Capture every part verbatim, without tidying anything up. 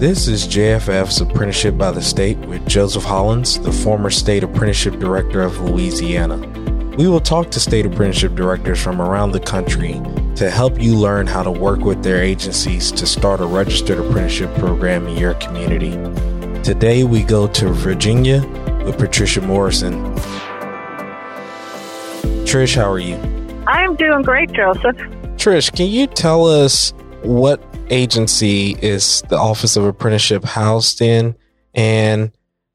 This is J F F's Apprenticeship by the State with Joseph Hollins, the former State Apprenticeship Director of Louisiana. We will talk to State Apprenticeship Directors from around the country to help you learn how to work with their agencies to start a registered apprenticeship program in your community. Today we go to Virginia with Patricia Morrison. Trish, how are you? I'm doing great, Joseph. Trish, can you tell us what agency is the Office of Apprenticeship housed in, and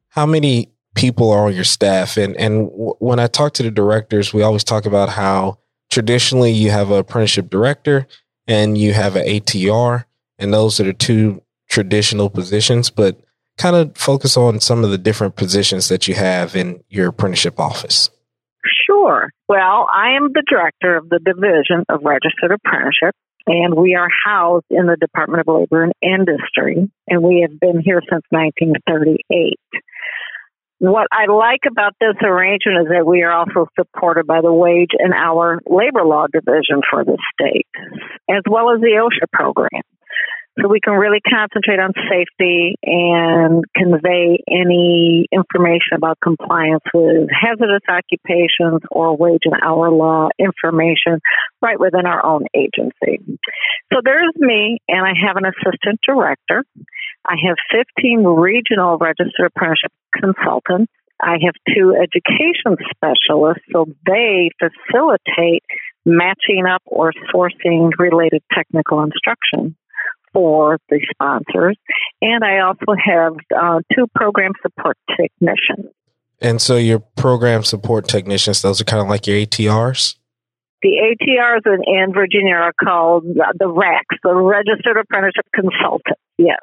how many people are on your staff? And and when I talk to the directors, we always talk about how traditionally you have an apprenticeship director and you have an A T R, and those are the two traditional positions, but kind of focus on some of the different positions that you have in your apprenticeship office. Sure. Well, I am the director of the Division of Registered Apprenticeship, and we are housed in the Department of Labor and Industry, and we have been here since nineteen thirty-eight. What I like about this arrangement is that we are also supported by the Wage and Hour Labor Law Division for the state, as well as the OSHA program. So we can really concentrate on safety and convey any information about compliance with hazardous occupations or wage and hour law information right within our own agency. So there's me, and I have an assistant director. I have fifteen regional registered apprenticeship consultants. I have two education specialists, so they facilitate matching up or sourcing related technical instruction for the sponsors, and I also have uh, two program support technicians. And so your program support technicians, those are kind of like your A T Rs? The A T Rs in, in Virginia are called the R A Cs, the Registered Apprenticeship Consultants, yes.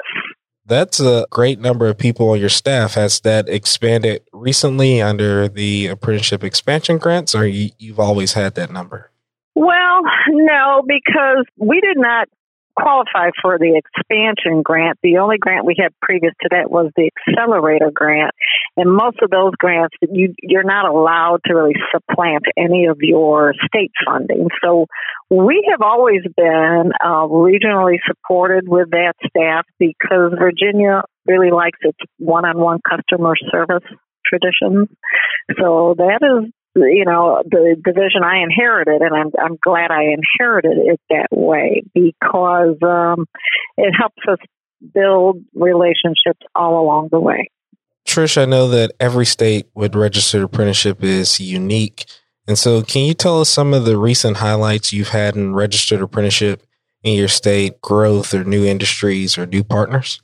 That's a great number of people on your staff. Has that expanded recently under the apprenticeship expansion grants, or you, you've always had that number? Well, no, because we did not qualify for the expansion grant. The only grant we had previous to that was the accelerator grant. And most of those grants, you, you're not allowed to really supplant any of your state funding. So we have always been uh, regionally supported with that staff because Virginia really likes its one-on-one customer service traditions. So that is, you know, the division I inherited, and I'm I'm glad I inherited it that way because um, it helps us build relationships all along the way. Trish, I know that every state with registered apprenticeship is unique. And so can you tell us some of the recent highlights you've had in registered apprenticeship in your state, growth or new industries or new partners?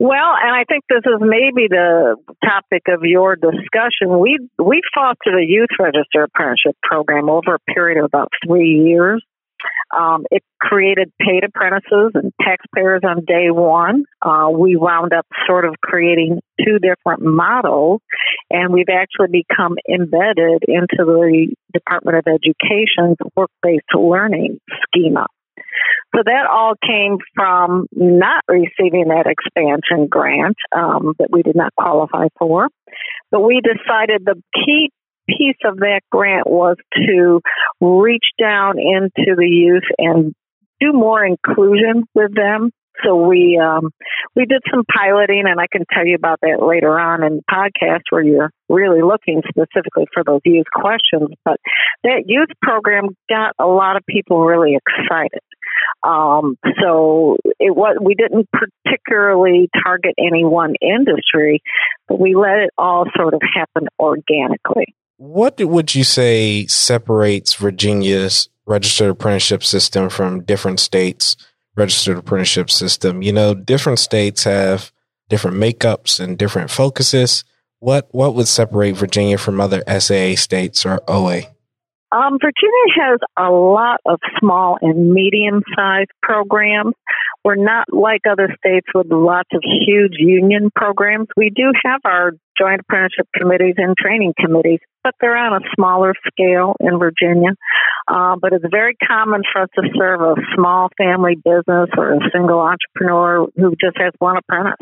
Well, and I think this is maybe the topic of your discussion. We we fostered a youth registered apprenticeship program over a period of about three years. Um, it created paid apprentices and taxpayers on day one. Uh, we wound up sort of creating two different models, and we've actually become embedded into the Department of Education's work-based learning schema. So that all came from not receiving that expansion grant um, that we did not qualify for. But we decided the key piece of that grant was to reach down into the youth and do more inclusion with them. So we um, we did some piloting, and I can tell you about that later on in the podcast where you're really looking specifically for those youth questions. But that youth program got a lot of people really excited. Um, so it was, we didn't particularly target any one industry, but we let it all sort of happen organically. What would you say separates Virginia's registered apprenticeship system from different states' registered apprenticeship system? You know, different states have different makeups and different focuses. What what would separate Virginia from other S A A states or O A? Um, Virginia has a lot of small and medium-sized programs. We're not like other states with lots of huge union programs. We do have our joint apprenticeship committees and training committees, but they're on a smaller scale in Virginia. Uh, but it's very common for us to serve a small family business or a single entrepreneur who just has one apprentice.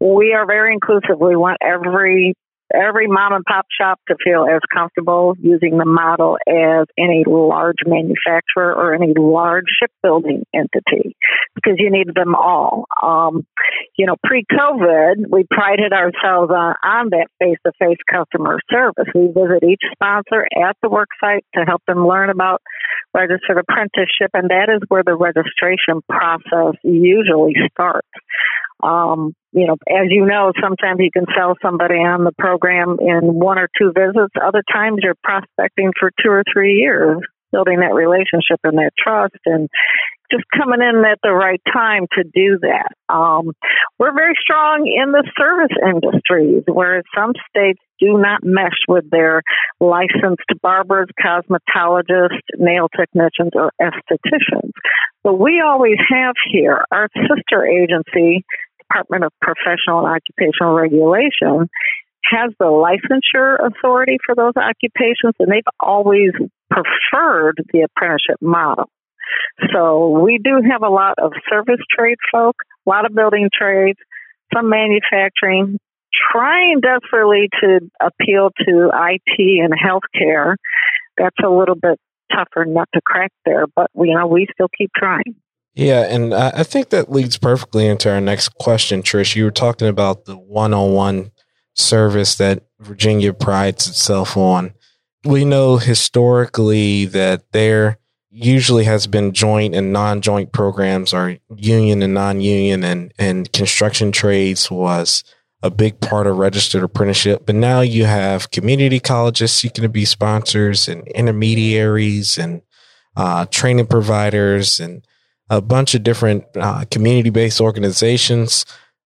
We are very inclusive. We want every Every mom and pop shop to feel as comfortable using the model as any large manufacturer or any large shipbuilding entity. because you needed them all. Um, you know, pre-COVID, we prided ourselves on, on that face-to-face customer service. We visit each sponsor at the work site to help them learn about registered apprenticeship, and that is where the registration process usually starts. Um, you know, as you know, sometimes you can sell somebody on the program in one or two visits. Other times you're prospecting for two or three years, building that relationship and that trust and just coming in at the right time to do that. Um, we're very strong in the service industries, whereas some states do not mesh with their licensed barbers, cosmetologists, nail technicians, or estheticians. But we always have here our sister agency, Department of Professional and Occupational Regulation, has the licensure authority for those occupations, and they've always preferred the apprenticeship model. So we do have a lot of service trade folk, a lot of building trades, some manufacturing, trying desperately to appeal to I T and healthcare. That's a little bit tougher nut to crack there, but you know, we still keep trying. Yeah, and I think that leads perfectly into our next question, Trish. You were talking about the one-on-one service that Virginia prides itself on. We know historically that there usually has been joint and non-joint programs, or union and non-union, and, and construction trades was a big part of registered apprenticeship. But now you have community colleges seeking to be sponsors and intermediaries and uh, training providers and a bunch of different uh, community-based organizations.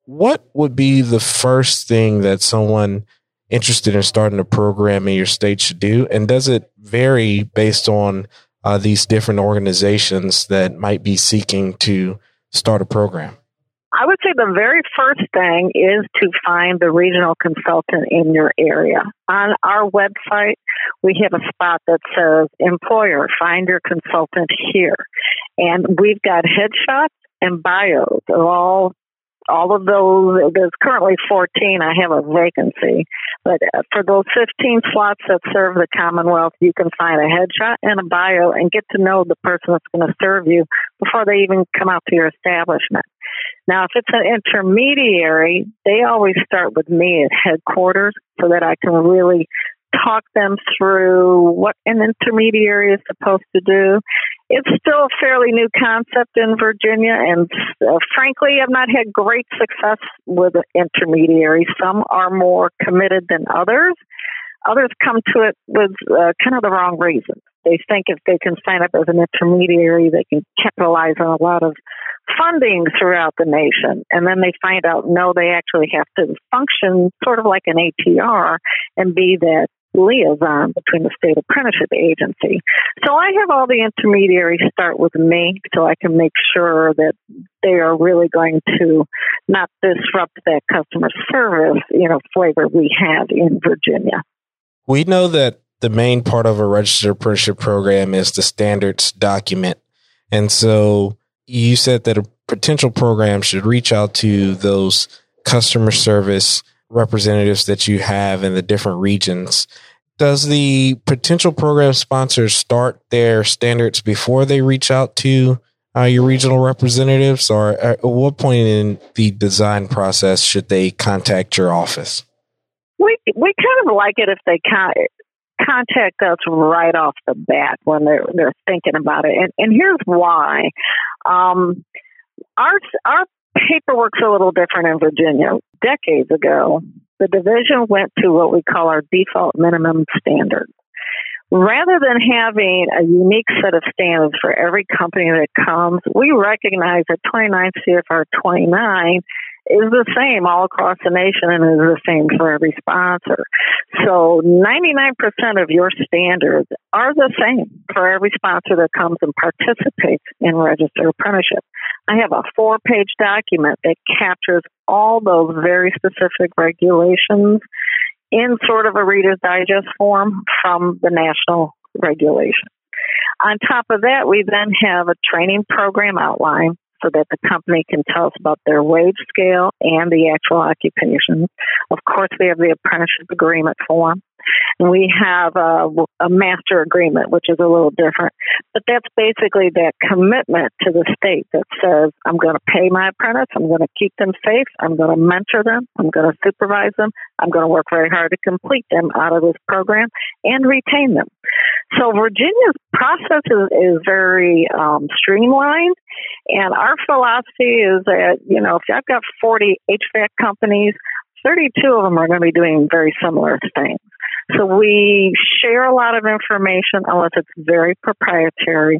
What would be the first thing that someone interested in starting a program in your state should do? And does it vary based on uh, these different organizations that might be seeking to start a program? I would say the very first thing is to find the regional consultant in your area. On our website, we have a spot that says, employer, find your consultant here. And we've got headshots and bios of all all of those. There's currently fourteen. I have a vacancy. But for those fifteen slots that serve the Commonwealth, you can find a headshot and a bio and get to know the person that's going to serve you before they even come out to your establishment. Now, if it's an intermediary, they always start with me at headquarters so that I can really talk them through what an intermediary is supposed to do. It's still a fairly new concept in Virginia, and uh, frankly, I've not had great success with intermediaries. Some are more committed than others. Others come to it with uh, kind of the wrong reasons. They think if they can sign up as an intermediary, they can capitalize on a lot of funding throughout the nation. And then they find out, no, they actually have to function sort of like an A T R and be that liaison between the state apprenticeship agency. So I have all the intermediaries start with me so I can make sure that they are really going to not disrupt that customer service, you know, flavor we have in Virginia. We know that the main part of a registered apprenticeship program is the standards document. And so you said that a potential program should reach out to those customer service representatives that you have in the different regions. Does the potential program sponsors start their standards before they reach out to uh, your regional representatives, or at what point in the design process should they contact your office? We we kind of like it if they con- contact us right off the bat when they're, they're thinking about it. And, and here's why. Um, our our paperwork's a little different in Virginia. Decades ago, the division went to what we call our default minimum standards. Rather than having a unique set of standards for every company that comes, we recognize that twenty-nine C F R twenty-nine is the same all across the nation and is the same for every sponsor. So ninety-nine percent of your standards are the same for every sponsor that comes and participates in registered apprenticeship. I have a four-page document that captures all those very specific regulations in sort of a Reader's Digest form from the national regulation. On top of that, we then have a training program outline so that the company can tell us about their wage scale and the actual occupation. Of course, we have the apprenticeship agreement form. And we have a, a master agreement, which is a little different. But that's basically that commitment to the state that says, I'm going to pay my apprentice, I'm going to keep them safe, I'm going to mentor them, I'm going to supervise them, I'm going to work very hard to complete them out of this program and retain them. So Virginia's process is, is very um, streamlined, and our philosophy is that, you know, if I've got forty H V A C companies, thirty-two of them are going to be doing very similar things. So we share a lot of information unless it's very proprietary.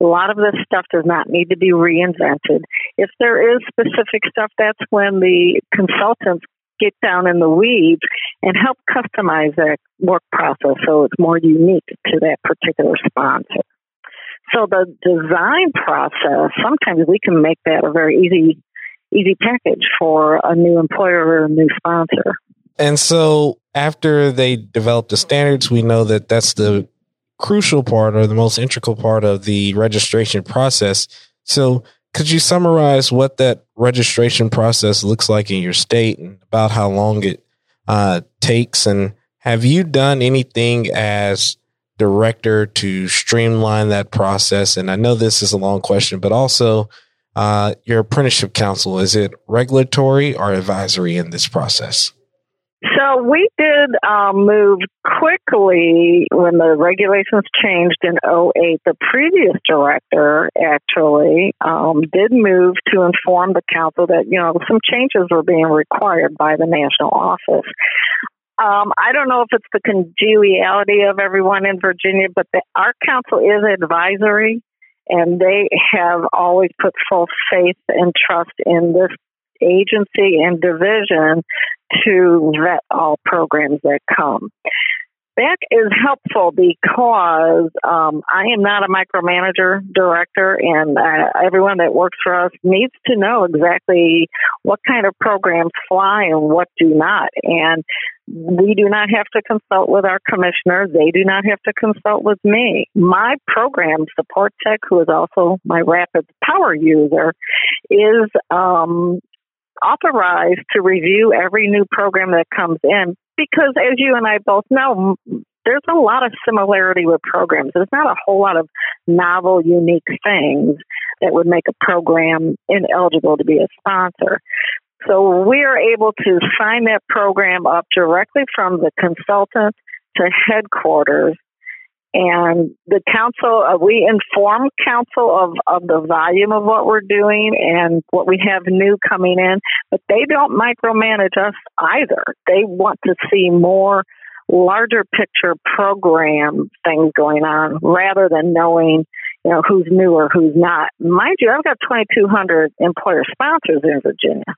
A lot of this stuff does not need to be reinvented. If there is specific stuff, that's when the consultants get down in the weeds and help customize that work process so it's more unique to that particular sponsor. So the design process, sometimes we can make that a very easy, easy package for a new employer or a new sponsor. And so after they develop the standards, we know that that's the crucial part or the most integral part of the registration process. So could you summarize what that registration process looks like in your state and about how long it uh, takes? And have you done anything as director to streamline that process? And I know this is a long question, but also uh, your apprenticeship council, is it regulatory or advisory in this process? So we did um, move quickly when the regulations changed in oh eight. The previous director actually um, did move to inform the council that, you know, some changes were being required by the national office. Um, I don't know if it's the congeniality of everyone in Virginia, but the, our council is advisory, and they have always put full faith and trust in this agency and division to vet all programs that come. That is helpful because um, I am not a micromanager director, and uh, everyone that works for us needs to know exactly what kind of programs fly and what do not. And we do not have to consult with our commissioner. They do not have to consult with me. My program, Support Tech, who is also my Rapids Power user, is um, authorized to review every new program that comes in because, as you and I both know, there's a lot of similarity with programs. There's not a whole lot of novel, unique things that would make a program ineligible to be a sponsor. So we're able to sign that program up directly from the consultant to headquarters. And the council, uh, we inform council of, of the volume of what we're doing and what we have new coming in, but they don't micromanage us either. They want to see more larger picture program things going on rather than knowing, you know, who's new or who's not. Mind you, I've got twenty-two hundred employer sponsors in Virginia.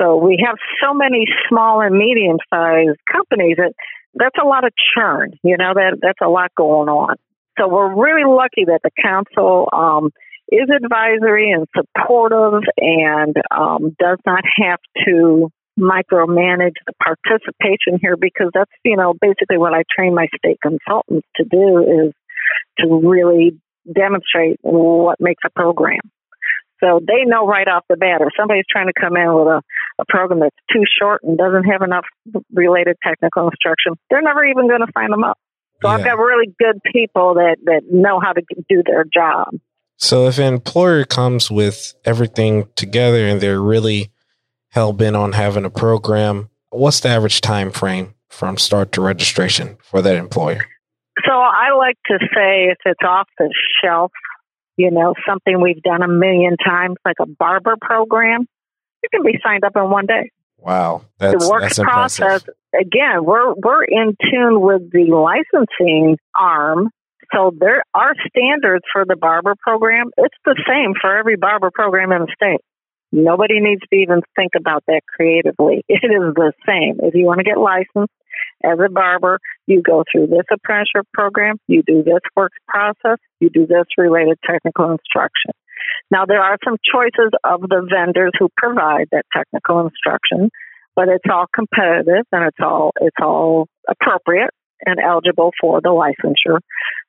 So we have so many small and medium-sized companies that that's a lot of churn, you know, that that's a lot going on. So we're really lucky that the council um, is advisory and supportive and um, does not have to micromanage the participation here because that's, you know, basically what I train my state consultants to do is to really demonstrate what makes a program. So they know right off the bat if somebody's trying to come in with a, a program that's too short and doesn't have enough related technical instruction, they're never even going to sign them up. So yeah. I've got really good people that, that know how to do their job. So if an employer comes with everything together and they're really hell-bent on having a program, what's the average time frame from start to registration for that employer? So I like to say if it's off the shelf, you know, something we've done a million times, like a barber program, you can be signed up in one day. Wow. That's, the work that's process, impressive. Again, we're we're in tune with the licensing arm. So there are standards for the barber program. It's the same for every barber program in the state. Nobody needs to even think about that creatively. It is the same. If you want to get licensed as a barber, you go through this apprenticeship program, you do this work process, you do this related technical instruction. Now, there are some choices of the vendors who provide that technical instruction, but it's all competitive and it's all it's all appropriate and eligible for the licensure.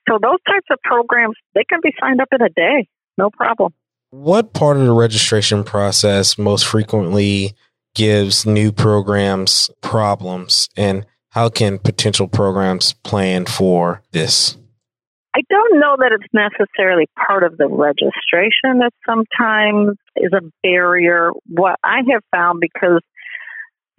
So those types of programs, they can be signed up in a day, no problem. What part of the registration process most frequently gives new programs problems, and how can potential programs plan for this? I don't know that it's necessarily part of the registration that sometimes is a barrier. What I have found, because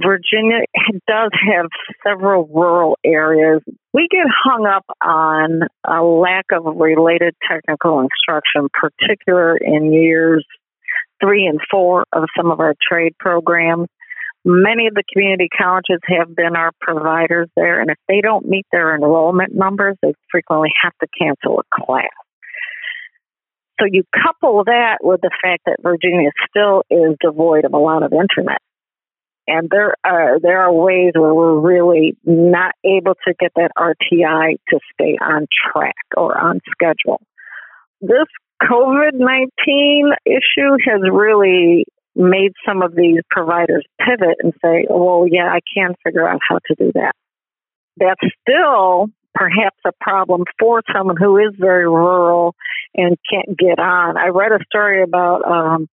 Virginia does have several rural areas, we get hung up on a lack of related technical instruction, particularly in years three and four of some of our trade programs. Many of the community colleges have been our providers there, and if they don't meet their enrollment numbers, they frequently have to cancel a class. So you couple that with the fact that Virginia still is devoid of a lot of internet. And there are, there are ways where we're really not able to get that R T I to stay on track or on schedule. This covid nineteen issue has really made some of these providers pivot and say, well, yeah, I can figure out how to do that. That's still perhaps a problem for someone who is very rural and can't get on. I read a story about um,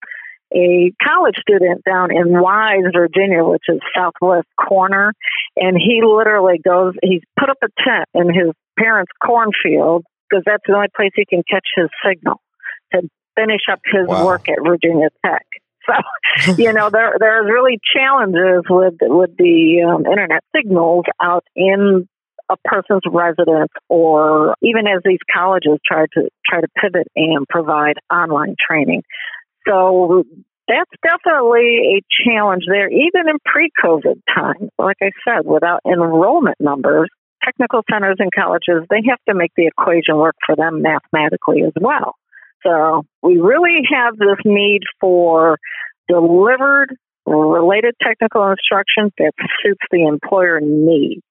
a college student down in Wise, Virginia, which is southwest corner, and he literally goes, he's put up a tent in his parents' cornfield because that's the only place he can catch his signal to finish up his wow. work at Virginia Tech. So, you know, there there's really challenges with with the um, internet signals out in a person's residence, or even as these colleges try to try to pivot and provide online training. So that's definitely a challenge there, even in pre-COVID times. Like I said, without enrollment numbers, technical centers and colleges, they have to make the equation work for them mathematically as well. So we really have this need for delivered related technical instruction that suits the employer needs.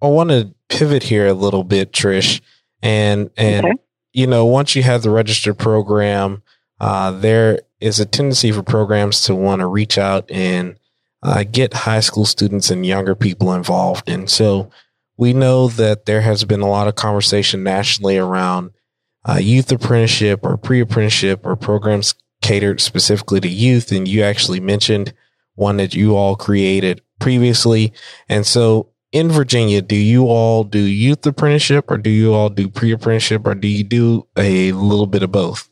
I want to pivot here a little bit, Trish. And, and okay. you know, once you have the registered program, uh, there is a tendency for programs to want to reach out and uh, get high school students and younger people involved. And so we know that there has been a lot of conversation nationally around Uh, youth apprenticeship or pre-apprenticeship or programs catered specifically to youth. And you actually mentioned one that you all created previously. And so in Virginia, do you all do youth apprenticeship, or do you all do pre-apprenticeship, or do you do a little bit of both?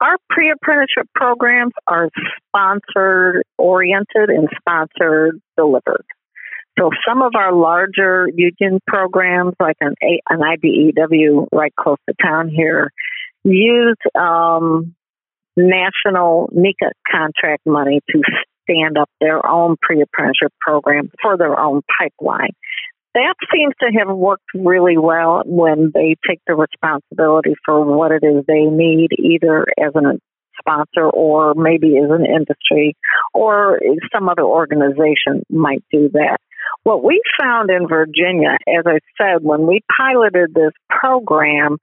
Our pre-apprenticeship programs are sponsored oriented and sponsored delivered. So some of our larger union programs, like an, an I B E W right close to town here, use um, national NECA contract money to stand up their own pre-apprenticeship program for their own pipeline. That seems to have worked really well when they take the responsibility for what it is they need, either as an sponsor or maybe as an industry, or some other organization might do that. What we found in Virginia, as I said, when we piloted this program,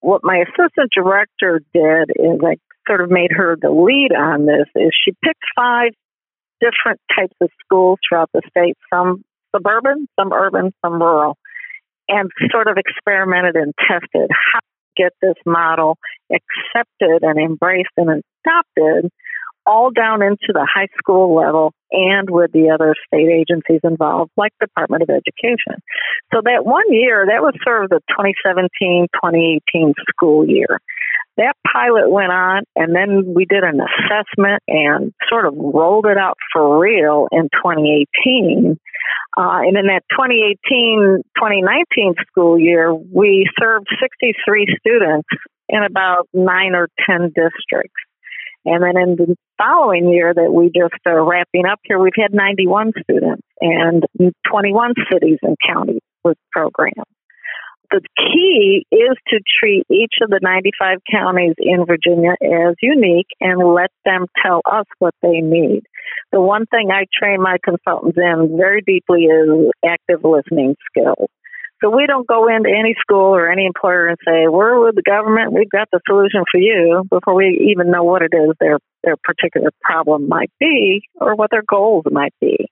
what my assistant director did is I sort of made her the lead on this, is she picked five different types of schools throughout the state, some suburban, some urban, some rural, and sort of experimented and tested how to get this model accepted and embraced and adopted all down into the high school level and with the other state agencies involved, like Department of Education. So that one year, that was sort of the twenty seventeen twenty eighteen school year. That pilot went on, and then we did an assessment and sort of rolled it out for real in twenty eighteen. Uh, and in that twenty eighteen twenty nineteen school year, we served sixty-three students in about nine or ten districts. And then in the following year that we just are wrapping up here, we've had ninety-one students and twenty-one cities and counties with programs. The key is to treat each of the ninety-five counties in Virginia as unique and let them tell us what they need. The one thing I train my consultants in very deeply is active listening skills. So we don't go into any school or any employer and say, we're with the government, we've got the solution for you, before we even know what it is their, their particular problem might be or what their goals might be.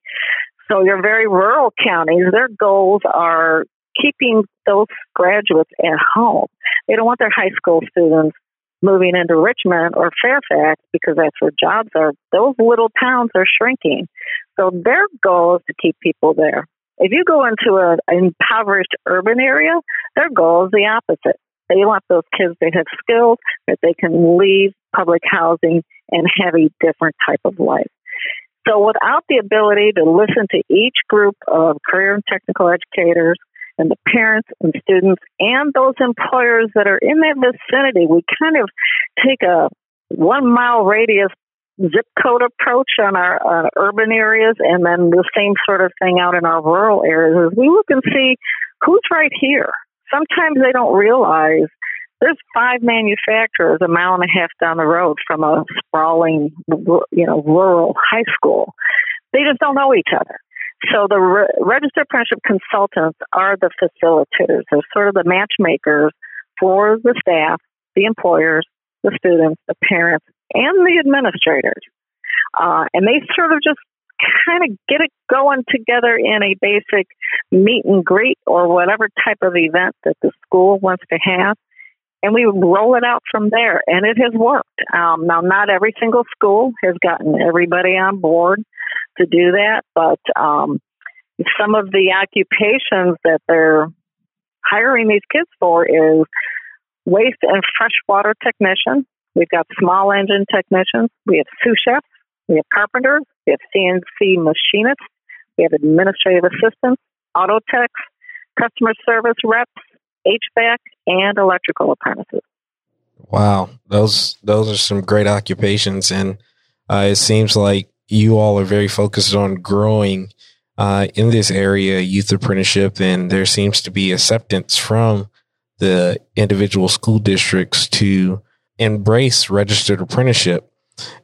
So your very rural counties, their goals are keeping those graduates at home. They don't want their high school students moving into Richmond or Fairfax, because that's where jobs are, those little towns are shrinking. So their goal is to keep people there. If you go into an impoverished urban area, their goal is the opposite. They want those kids that have skills, that they can leave public housing and have a different type of life. So without the ability to listen to each group of career and technical educators and the parents and students and those employers that are in that vicinity, we kind of take a one-mile radius zip code approach on our uh, urban areas, and then the same sort of thing out in our rural areas. Is we look and see who's right here. Sometimes they don't realize there's five manufacturers a mile and a half down the road from a sprawling, you know, rural high school. They just don't know each other. So the re- registered apprenticeship consultants are the facilitators. They're sort of the matchmakers for the staff, the employers, the students, the parents, and the administrators. Uh, and they sort of just kind of get it going together in a basic meet and greet or whatever type of event that the school wants to have. And we roll it out from there. And it has worked. Um, now, not every single school has gotten everybody on board to do that. But um, some of the occupations that they're hiring these kids for is waste and freshwater technicians. We've got small engine technicians. We have sous chefs. We have carpenters. We have C N C machinists. We have administrative assistants, auto techs, customer service reps, H V A C, and electrical apprentices. Wow. Those those are some great occupations. And uh, it seems like you all are very focused on growing uh, in this area, youth apprenticeship, and there seems to be acceptance from the individual school districts to embrace registered apprenticeship.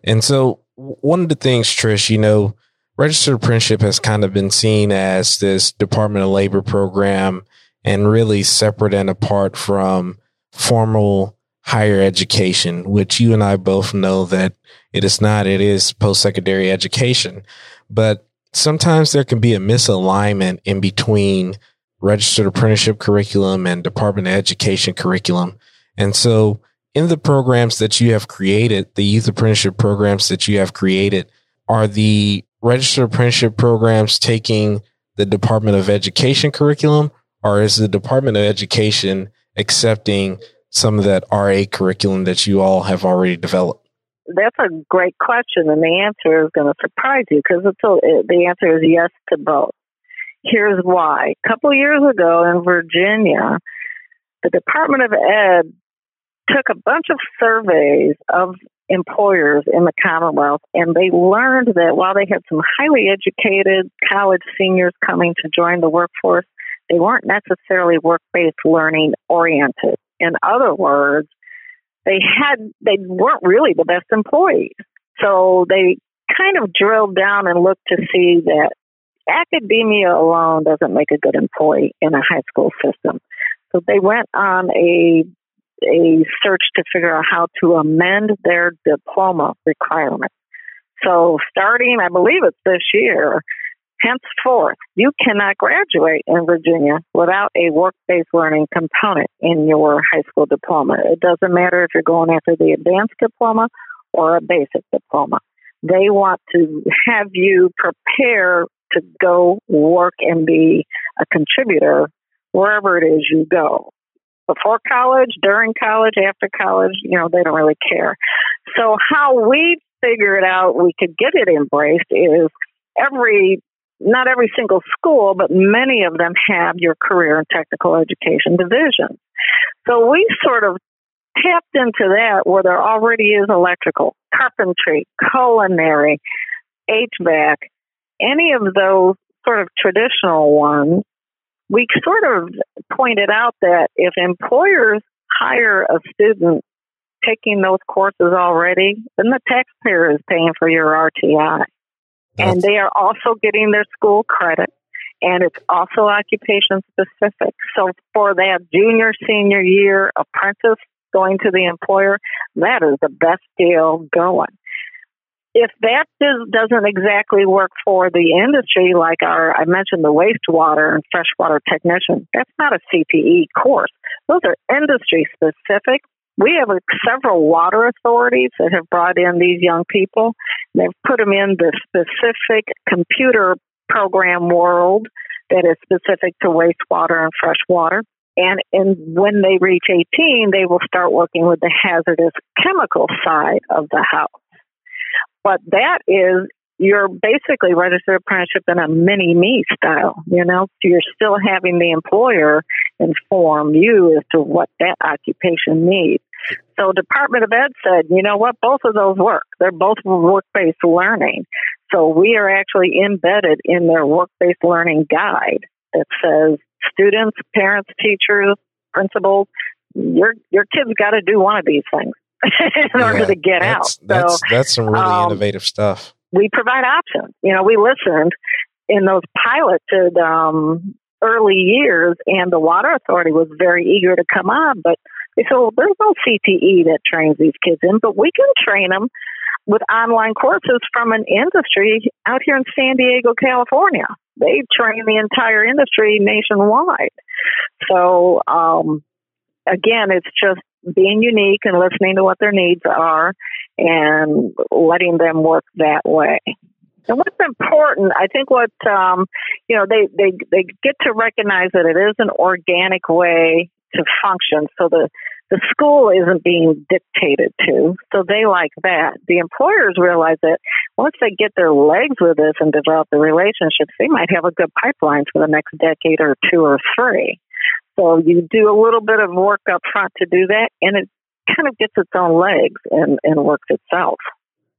And so one of the things, Trish, you know, registered apprenticeship has kind of been seen as this Department of Labor program and really separate and apart from formal higher education, which you and I both know that it is not. It is post-secondary education. But sometimes there can be a misalignment in between registered apprenticeship curriculum and Department of Education curriculum. And so in the programs that you have created, the youth apprenticeship programs that you have created, are the registered apprenticeship programs taking the Department of Education curriculum, or is the Department of Education accepting some of that R A curriculum that you all have already developed? That's a great question, and the answer is going to surprise you, because it's a, it, the answer is yes to both. Here's why. A couple years ago in Virginia, the Department of Ed took a bunch of surveys of employers in the Commonwealth, and they learned that while they had some highly educated college seniors coming to join the workforce, they weren't necessarily work-based learning oriented. In other words, they had they weren't really the best employees. So they kind of drilled down and looked to see that academia alone doesn't make a good employee in a high school system. So they went on a a search to figure out how to amend their diploma requirements. So starting, I believe it's this year, henceforth, you cannot graduate in Virginia without a work-based learning component in your high school diploma. It doesn't matter if you're going after the advanced diploma or a basic diploma. They want to have you prepare to go work and be a contributor wherever it is you go. Before college, during college, after college, you know, they don't really care. So how we figured out we could get it embraced is every Not every single school, but many of them have your career and technical education divisions. So we sort of tapped into that where there already is electrical, carpentry, culinary, H V A C, any of those sort of traditional ones. We sort of pointed out that if employers hire a student taking those courses already, then the taxpayer is paying for your R T I. And they are also getting their school credit, and it's also occupation-specific. So for that junior, senior year apprentice going to the employer, that is the best deal going. If that doesn't exactly work for the industry, like our I mentioned the wastewater and freshwater technician, that's not a C P E course. Those are industry-specific, We have several water authorities that have brought in these young people. They've put them in the specific computer program world that is specific to wastewater and freshwater. And, and when they reach eighteen, they will start working with the hazardous chemical side of the house. But that is, you're basically registered apprenticeship in a mini-me style, you know? So you're still having the employer inform you as to what that occupation needs. So Department of Ed said, you know what, both of those work. They're both work-based learning. So we are actually embedded in their work-based learning guide that says, students, parents, teachers, principals, your your kids got to do one of these things in yeah, order to get that's, out. That's, so, that's some really um, innovative stuff. We provide options. You know, we listened in those piloted um, early years, and the Water Authority was very eager to come on, but they said, well, there's no C T E that trains these kids in, but we can train them with online courses from an industry out here in San Diego, California. They train the entire industry nationwide. So, um, again, it's just being unique and listening to what their needs are and letting them work that way. And what's important, I think what, um, you know, they, they, they get to recognize that it is an organic way to function. So the, the school isn't being dictated to. So they like that. The employers realize that once they get their legs with this and develop the relationships, they might have a good pipeline for the next decade or two or three. So you do a little bit of work up front to do that, and it kind of gets its own legs and, and works itself.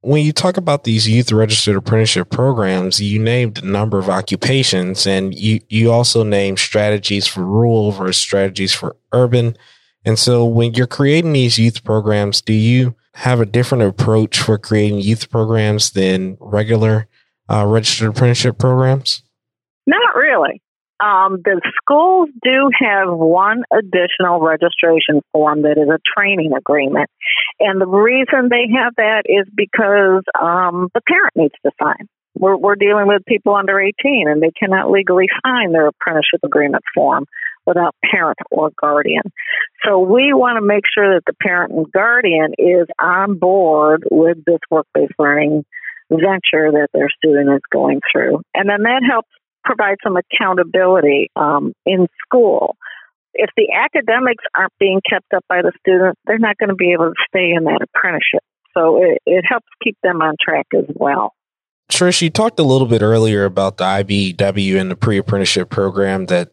When you talk about these youth registered apprenticeship programs, you named a number of occupations, and you, you also named strategies for rural versus strategies for urban. And so when you're creating these youth programs, do you have a different approach for creating youth programs than regular uh, registered apprenticeship programs? Not really. Um, the schools do have one additional registration form that is a training agreement. And the reason they have that is because um, the parent needs to sign. We're, we're dealing with people under eighteen, and they cannot legally sign their apprenticeship agreement form without parent or guardian. So we want to make sure that the parent and guardian is on board with this work-based learning venture that their student is going through. And then that helps provide some accountability um, in school. If the academics aren't being kept up by the student, they're not going to be able to stay in that apprenticeship. So it, it helps keep them on track as well. Trish, you talked a little bit earlier about the I B E W and the pre-apprenticeship program that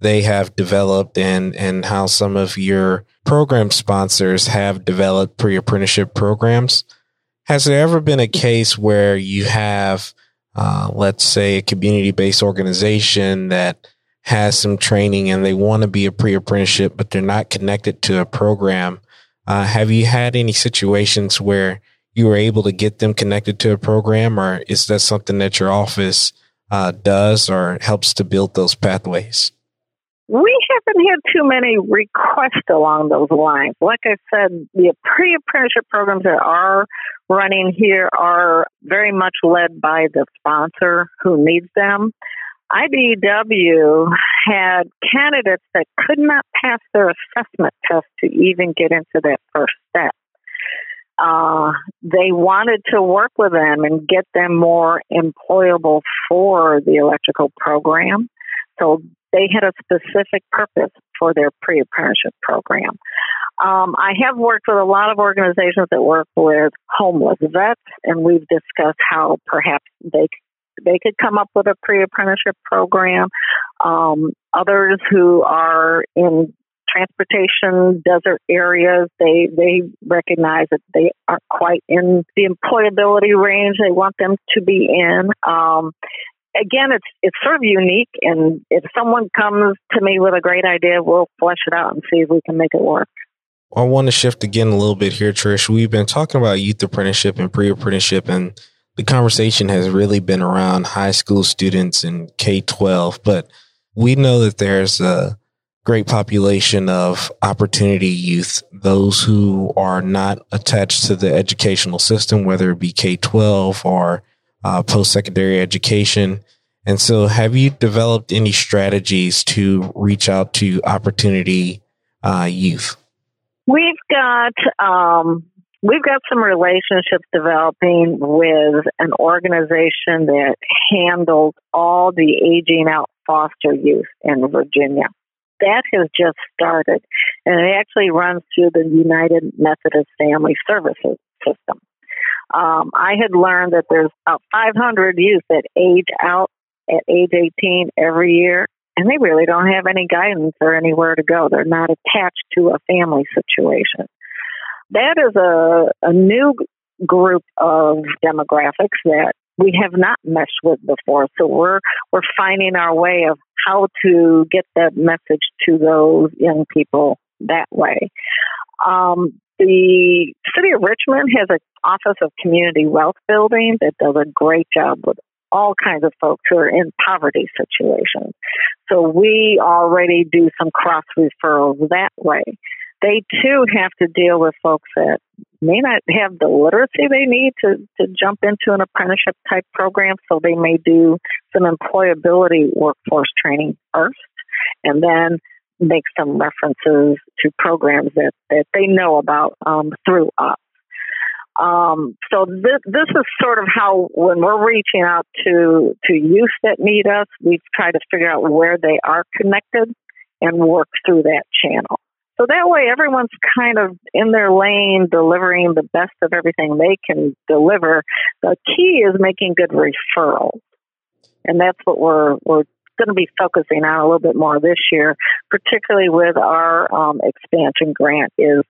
they have developed, and, and how some of your program sponsors have developed pre-apprenticeship programs. Has there ever been a case where you have, uh, let's say, a community-based organization that has some training and they want to be a pre-apprenticeship, but they're not connected to a program? Uh, have you had any situations where you were able to get them connected to a program, or is that something that your office uh, does or helps to build those pathways? We haven't had too many requests along those lines. Like I said, the pre-apprenticeship programs that are running here are very much led by the sponsor who needs them. I B E W had candidates that could not pass their assessment test to even get into that first step. Uh, they wanted to work with them and get them more employable for the electrical program. So they had a specific purpose for their pre-apprenticeship program. Um, I have worked with a lot of organizations that work with homeless vets, and we've discussed how perhaps they they could come up with a pre-apprenticeship program. Um, others who are in transportation, desert areas, they, they recognize that they aren't quite in the employability range they want them to be in. Um, Again, it's it's sort of unique, and if someone comes to me with a great idea, we'll flesh it out and see if we can make it work. I want to shift again a little bit here, Trish. We've been talking about youth apprenticeship and pre-apprenticeship, and the conversation has really been around high school students and K through twelve, but we know that there's a great population of opportunity youth, those who are not attached to the educational system, whether it be K through twelve or Uh, post-secondary education. And so have you developed any strategies to reach out to opportunity uh, youth? We've got um, we've got some relationships developing with an organization that handles all the aging out foster youth in Virginia. That has just started, and it actually runs through the United Methodist Family Services system. Um, I had learned that there's about five hundred youth that age out at age eighteen every year, and they really don't have any guidance or anywhere to go. They're not attached to a family situation. That is a, a new group of demographics that we have not meshed with before. So we're we're finding our way of how to get that message to those young people that way. Um, the city of Richmond has an Office of Community Wealth Building that does a great job with all kinds of folks who are in poverty situations. So we already do some cross referrals that way. They too have to deal with folks that may not have the literacy they need to, to jump into an apprenticeship type program. So they may do some employability workforce training first and then make some references to programs that, that they know about um, through us. Um, so th- this is sort of how, when we're reaching out to, to youth that need us, we try to figure out where they are connected and work through that channel. So that way everyone's kind of in their lane, delivering the best of everything they can deliver. The key is making good referrals. And that's what we're, we're going to be focusing on a little bit more this year, particularly with our um, expansion grant, is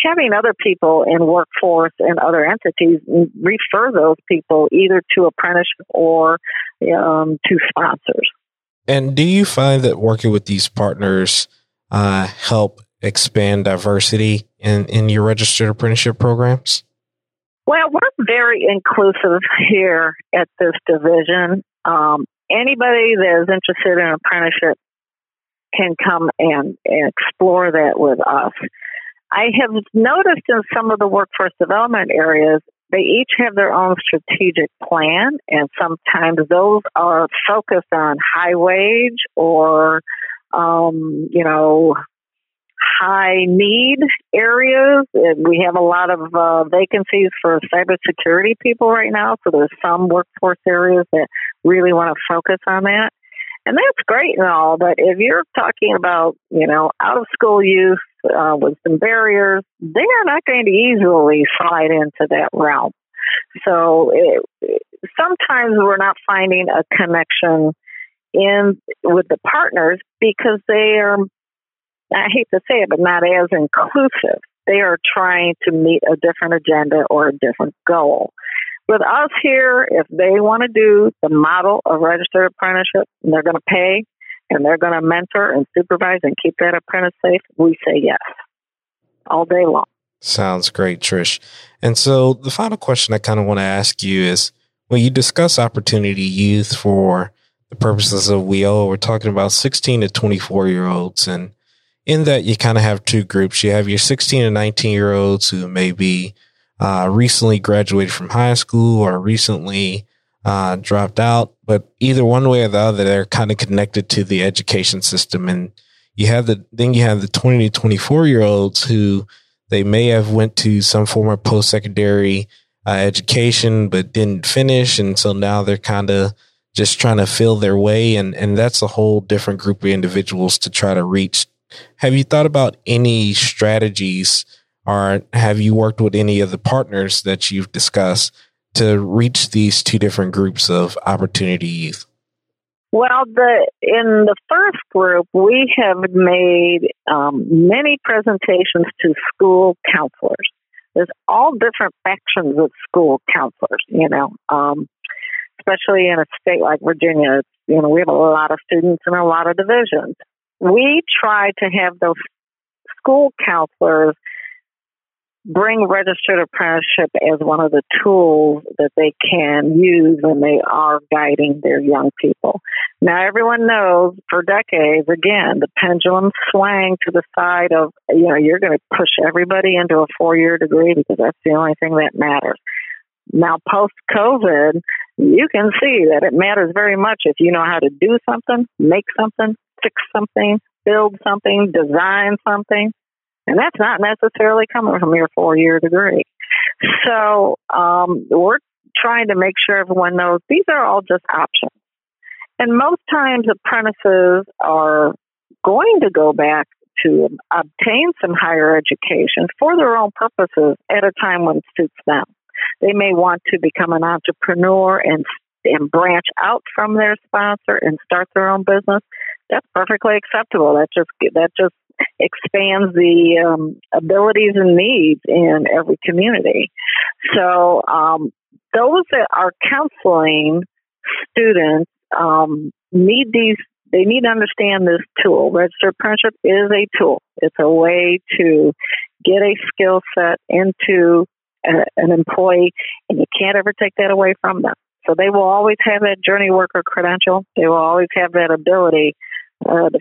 having other people in workforce and other entities refer those people either to apprenticeship or um, to sponsors. And do you find that working with these partners uh, help expand diversity in, in your registered apprenticeship programs? Well, we're very inclusive here at this division. Um, anybody that is interested in apprenticeship can come and, and explore that with us. I have noticed in some of the workforce development areas, they each have their own strategic plan, and sometimes those are focused on high wage or, um, you know, high need areas. We have a lot of uh, vacancies for cybersecurity people right now, so there's some workforce areas that really want to focus on that. And that's great and all, but if you're talking about, you know, out of school youth uh, with some barriers, they are not going to easily slide into that realm. So it, sometimes we're not finding a connection in with the partners because they are, I hate to say it, but not as inclusive. They are trying to meet a different agenda or a different goal. With us here, if they want to do the model of registered apprenticeship, and they're going to pay, and they're going to mentor and supervise and keep that apprentice safe, we say yes all day long. Sounds great, Trish. And so the final question I kind of want to ask you is, when you discuss opportunity youth for the purposes of W I O A, we're talking about sixteen to twenty-four-year-olds, and in that, you kind of have two groups. You have your sixteen and nineteen-year-olds who may be uh, recently graduated from high school or recently uh, dropped out, but either one way or the other, they're kind of connected to the education system. And you have the then you have the twenty to twenty-four-year-olds who they may have went to some form of post-secondary uh, education but didn't finish, and so now they're kind of just trying to feel their way, and and that's a whole different group of individuals to try to reach. Have you thought about any strategies, or have you worked with any of the partners that you've discussed to reach these two different groups of opportunity youth? Well, the in the first group, we have made um, many presentations to school counselors. There's all different factions of school counselors, you know, um, especially in a state like Virginia. You know, we have a lot of students and a lot of divisions. We try to have those school counselors bring registered apprenticeship as one of the tools that they can use when they are guiding their young people. Now, everyone knows for decades, again, the pendulum swung to the side of, you know, you're going to push everybody into a four-year degree because that's the only thing that matters. Now, post-COVID, you can see that it matters very much if you know how to do something, make something, fix something, build something, design something. And that's not necessarily coming from your four-year degree. So um, we're trying to make sure everyone knows these are all just options. And most times apprentices are going to go back to obtain some higher education for their own purposes at a time when it suits them. They may want to become an entrepreneur and and branch out from their sponsor and start their own business. That's perfectly acceptable. That just that just expands the um, abilities and needs in every community. So um, those that are counseling students um, need these. They need to understand this tool. Registered Apprenticeship is a tool. It's a way to get a skill set into a, an employee, and you can't ever take that away from them. So they will always have that journey worker credential. They will always have that ability uh, to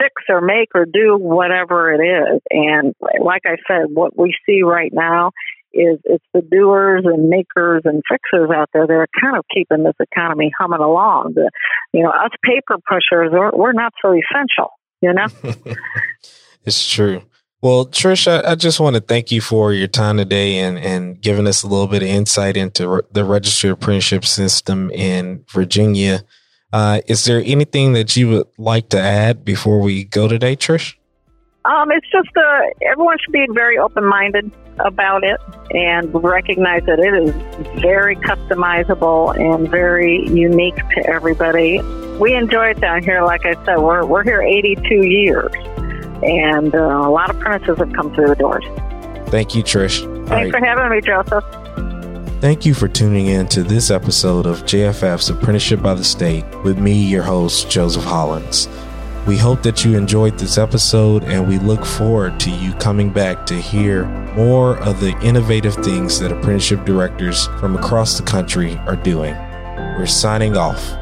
fix or make or do whatever it is. And like I said, what we see right now is it's the doers and makers and fixers out there that are kind of keeping this economy humming along. The, you know, us paper pushers, we're, we're not so essential, you know? It's true. Well, Trish, I, I just want to thank you for your time today and, and giving us a little bit of insight into re- the registered apprenticeship system in Virginia. Uh, is there anything that you would like to add before we go today, Trish? Um, it's just uh, everyone should be very open-minded about it and recognize that it is very customizable and very unique to everybody. We enjoy it down here. Like I said, we're we're here eighty-two years. And uh, a lot of apprentices have come through the doors. Thank you, Trish. Thanks for having me, Joseph. Thank you for tuning in to this episode of J F F's Apprenticeship by the State with me, your host, Joseph Hollins. We hope that you enjoyed this episode, and we look forward to you coming back to hear more of the innovative things that apprenticeship directors from across the country are doing. We're signing off.